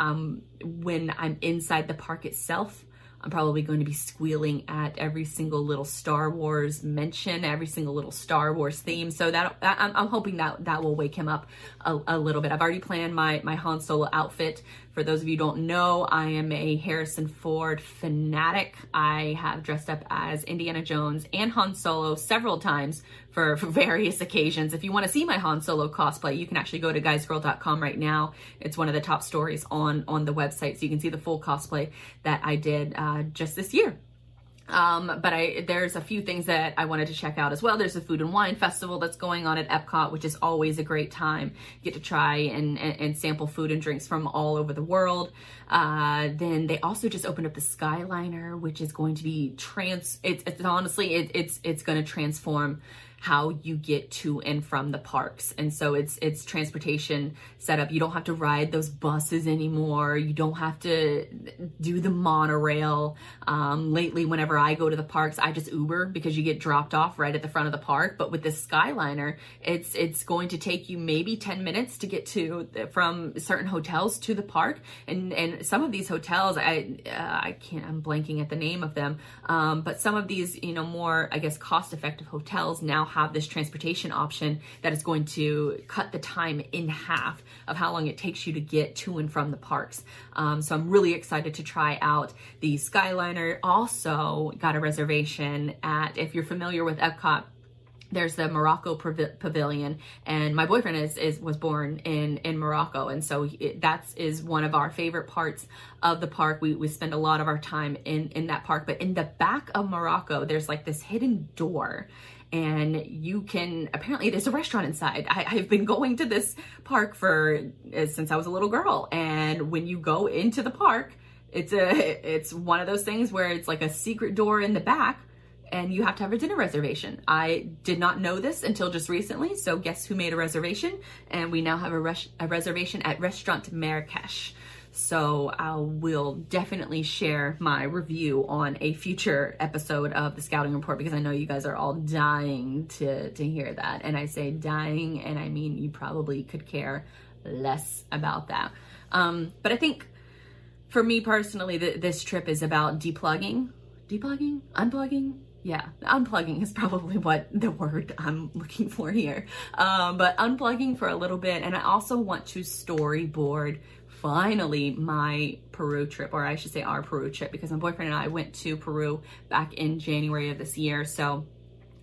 when I'm inside the park itself, I'm probably going to be squealing at every single little Star Wars mention, every single little Star Wars theme. So that I'm hoping that that will wake him up a little bit. I've already planned my Han Solo outfit. For those of you who don't know, I am a Harrison Ford fanatic. I have dressed up as Indiana Jones and Han Solo several times for various occasions. If you want to see my Han Solo cosplay, you can actually go to guysgirl.com right now. It's one of the top stories on the website, so you can see the full cosplay that I did just this year. But there's a few things that I wanted to check out as well. There's the Food and Wine Festival that's going on at Epcot, which is always a great time. You get to try and sample food and drinks from all over the world. Then they also just opened up the Skyliner, which is going to be it's going to transform how you get to and from the parks. And so it's transportation set up. You don't have to ride those buses anymore. You don't have to do the monorail. Lately, whenever I go to the parks, I just Uber because you get dropped off right at the front of the park. But with this Skyliner, it's going to take you maybe 10 minutes to get from certain hotels to the park. And some of these hotels, I'm blanking at the name of them. But some of these, more, I guess, cost-effective hotels now have this transportation option that is going to cut the time in half of how long it takes you to get to and from the parks. So I'm really excited to try out the Skyliner. Also got a reservation if you're familiar with Epcot, there's the Morocco pavilion, and my boyfriend was born in Morocco, and so that is one of our favorite parts of the park. We spend a lot of our time in that park, but in the back of Morocco, there's like this hidden door. And you can, apparently there's a restaurant inside. I've been going to this park since I was a little girl. And when you go into the park, it's one of those things where it's like a secret door in the back and you have to have a dinner reservation. I did not know this until just recently. So guess who made a reservation? And we now have a reservation at Restaurant Marrakesh. So I will definitely share my review on a future episode of the Scouting Report, because I know you guys are all dying to hear that. And I say dying, and I mean you probably could care less about that. But I think for me personally, this trip is about unplugging. Yeah, unplugging is probably what the word I'm looking for here. But unplugging for a little bit. And I also want to storyboard finally my Peru trip, or I should say our Peru trip, because my boyfriend and I went to Peru back in January of this year. So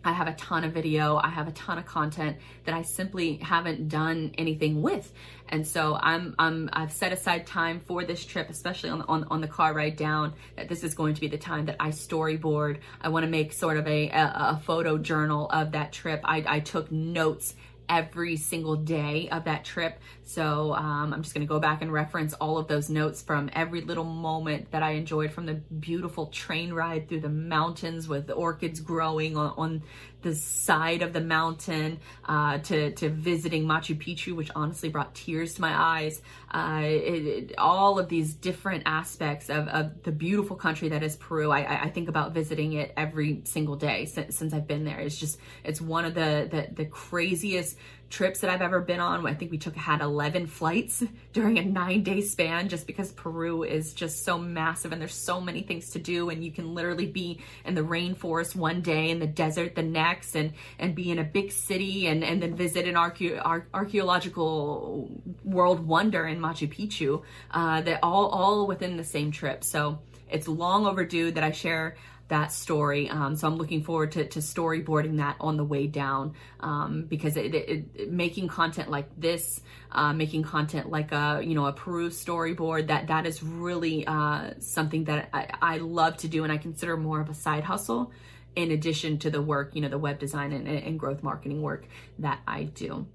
I have a ton of video, I have a ton of content that I simply haven't done anything with. And so I've set aside time for this trip, especially on the car ride down, that this is going to be the time that I storyboard. I want to make sort of a photo journal of that trip. I took notes every single day of that trip. So I'm just going to go back and reference all of those notes from every little moment that I enjoyed, from the beautiful train ride through the mountains with the orchids growing on the side of the mountain, to visiting Machu Picchu, which honestly brought tears to my eyes. All of these different aspects of the beautiful country that is Peru. I think about visiting it every single day since I've been there. It's one of the craziest trips that I've ever been on. I think we had 11 flights during a 9-day span, just because Peru is just so massive and there's so many things to do, and you can literally be in the rainforest one day, in the desert the next, and be in a big city and then visit an archaeological world wonder in Machu Picchu. They're all within the same trip. So it's long overdue that I share that story. So I'm looking forward to storyboarding that on the way down, because making content like this, making content like a Peru storyboard, that is really something that I love to do, and I consider more of a side hustle in addition to the work, the web design and growth marketing work that I do.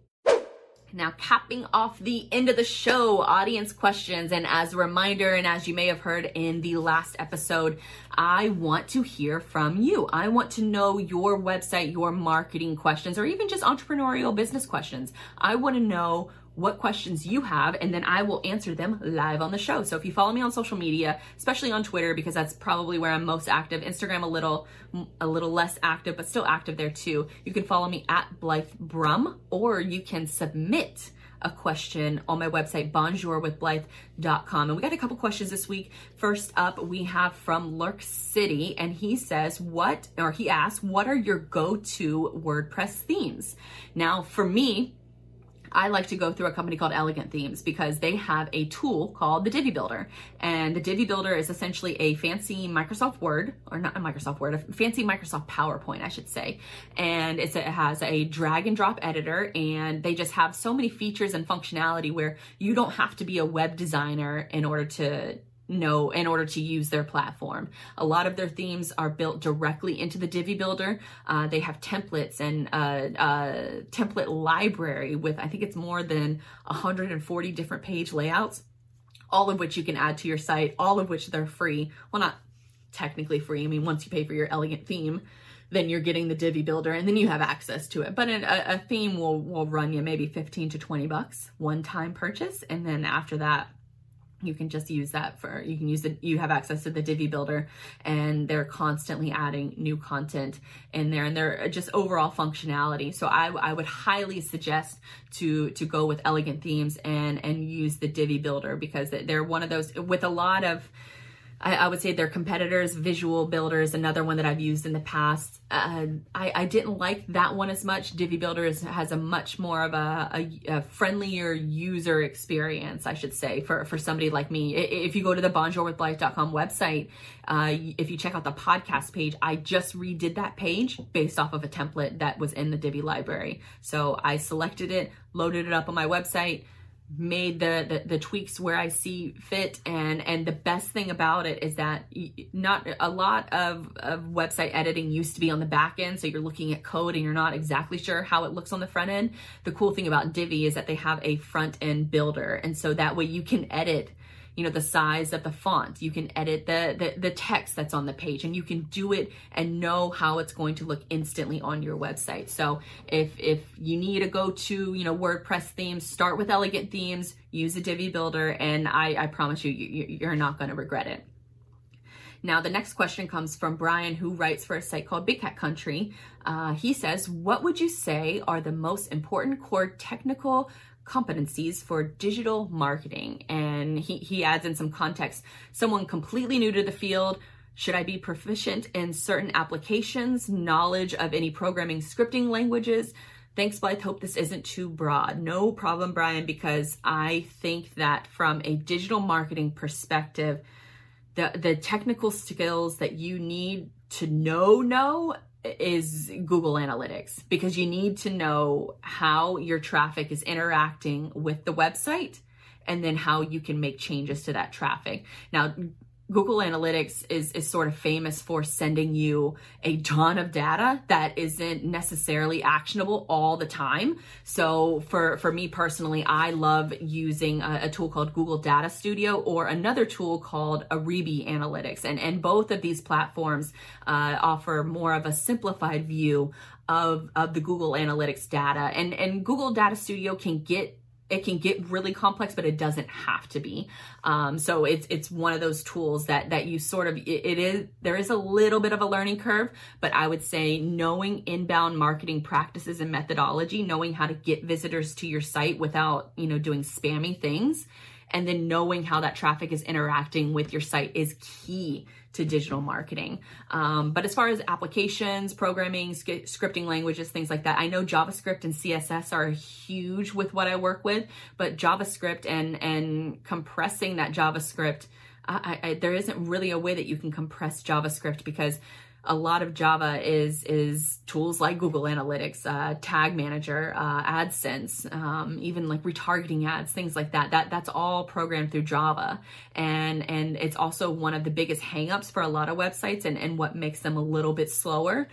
Now, capping off the end of the show, audience questions. And as a reminder, and as you may have heard in the last episode, I want to hear from you. I want to know your website, your marketing questions, or even just entrepreneurial business questions. I want to know what questions you have, and then I will answer them live on the show. So if you follow me on social media, especially on Twitter, because that's probably where I'm most active, Instagram a little less active, but still active there too. You can follow me at Blythe Brum, or you can submit a question on my website, bonjourwithblythe.com. And we got a couple questions this week. First up, we have from Lurk City, and he says, he asks, what are your go-to WordPress themes? Now, for me, I like to go through a company called Elegant Themes because they have a tool called the Divi Builder. And the Divi Builder is essentially a fancy Microsoft Word, or not a Microsoft Word, a fancy Microsoft PowerPoint, I should say. And it has a drag and drop editor, and they just have so many features and functionality where you don't have to be a web designer in order to use their platform. A lot of their themes are built directly into the Divi Builder. They have templates and a template library with, I think it's more than 140 different page layouts, all of which you can add to your site, all of which they're free. Well, not technically free. I mean, once you pay for your Elegant theme, then you're getting the Divi Builder and then you have access to it. But a theme will run you maybe 15 to 20 bucks, one time purchase. And then after that, you can just use that for, you have access to the Divi Builder, and they're constantly adding new content in there, and they're just overall functionality. So I would highly suggest to go with Elegant Themes and use the Divi Builder, because they're one of those with a lot of, I would say, their competitors. Visual Builder is another one that I've used in the past. I didn't like that one as much. Divi Builder has a much more of a friendlier user experience, I should say, for somebody like me. If you go to the bonjourwithblythe.com website, if you check out the podcast page, I just redid that page based off of a template that was in the Divi library. So I selected it, loaded it up on my website, made the tweaks where I see fit. And the best thing about it is that not a lot of website editing used to be on the back end. So you're looking at code and you're not exactly sure how it looks on the front end. The cool thing about Divi is that they have a front end builder. And so that way you can edit, the size of the font, you can edit the text that's on the page, and you can do it and know how it's going to look instantly on your website. So if you need a go-to, WordPress themes, start with Elegant Themes, use a Divi Builder, and I promise you're not going to regret it. Now, the next question comes from Brian, who writes for a site called Big Cat Country. He says, what would you say are the most important core technical competencies for digital marketing? And he adds in some context. Someone completely new to the field, should I be proficient in certain applications, knowledge of any programming, scripting languages? Thanks, Blythe. Hope this isn't too broad. No problem, Brian, because I think that from a digital marketing perspective, the technical skills that you need to know is Google Analytics, because you need to know how your traffic is interacting with the website and then how you can make changes to that traffic. Now, Google Analytics is sort of famous for sending you a ton of data that isn't necessarily actionable all the time. So for me personally, I love using a tool called Google Data Studio or another tool called Ariba Analytics. And both of these platforms offer more of a simplified view of the Google Analytics data. And Google Data Studio can get really complex, but it doesn't have to be. So it's one of those tools that you sort of, there is a little bit of a learning curve, but I would say knowing inbound marketing practices and methodology, knowing how to get visitors to your site without, doing spammy things, and then knowing how that traffic is interacting with your site is key to digital marketing. But as far as applications, programming, scripting languages, things like that, I know JavaScript and CSS are huge with what I work with, but JavaScript and compressing that JavaScript, there isn't really a way that you can compress JavaScript, because a lot of Java is tools like Google Analytics, Tag Manager, AdSense, even like retargeting ads, things like that. That's all programmed through Java. And it's also one of the biggest hangups for a lot of websites and what makes them a little bit slower.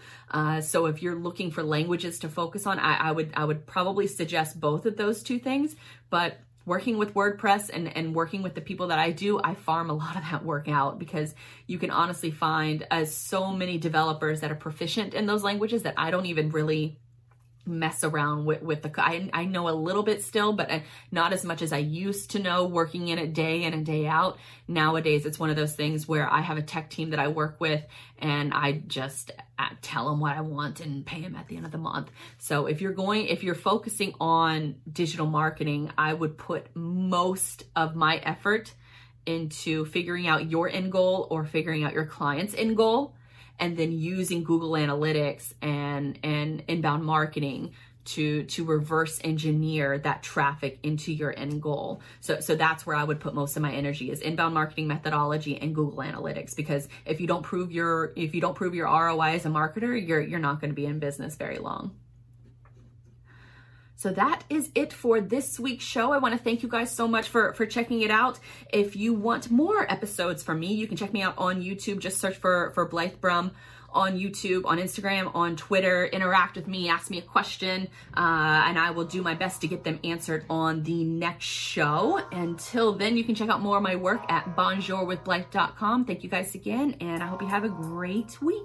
So if you're looking for languages to focus on, I would probably suggest both of those two things. But working with WordPress and working with the people that I do, I farm a lot of that work out, because you can honestly find so many developers that are proficient in those languages that I don't even really mess around with the I know a little bit still, but not as much as I used to know, working in it day in and day out. Nowadays, it's one of those things where I have a tech team that I work with, and I just tell him what I want and pay him at the end of the month. So if you're focusing on digital marketing, I would put most of my effort into figuring out your end goal or figuring out your client's end goal, and then using Google Analytics and inbound marketing to reverse engineer that traffic into your end goal. So that's where I would put most of my energy, is inbound marketing methodology and Google Analytics, because if you don't prove your ROI as a marketer, you're not going to be in business very long. So that is it for this week's show. I want to thank you guys so much for checking it out. If you want more episodes from me, you can check me out on YouTube. Just search for Blythe Brum on YouTube, on Instagram, on Twitter. Interact with me, ask me a question, and I will do my best to get them answered on the next show. Until then, you can check out more of my work at bonjourwithblythe.com. Thank you guys again, and I hope you have a great week.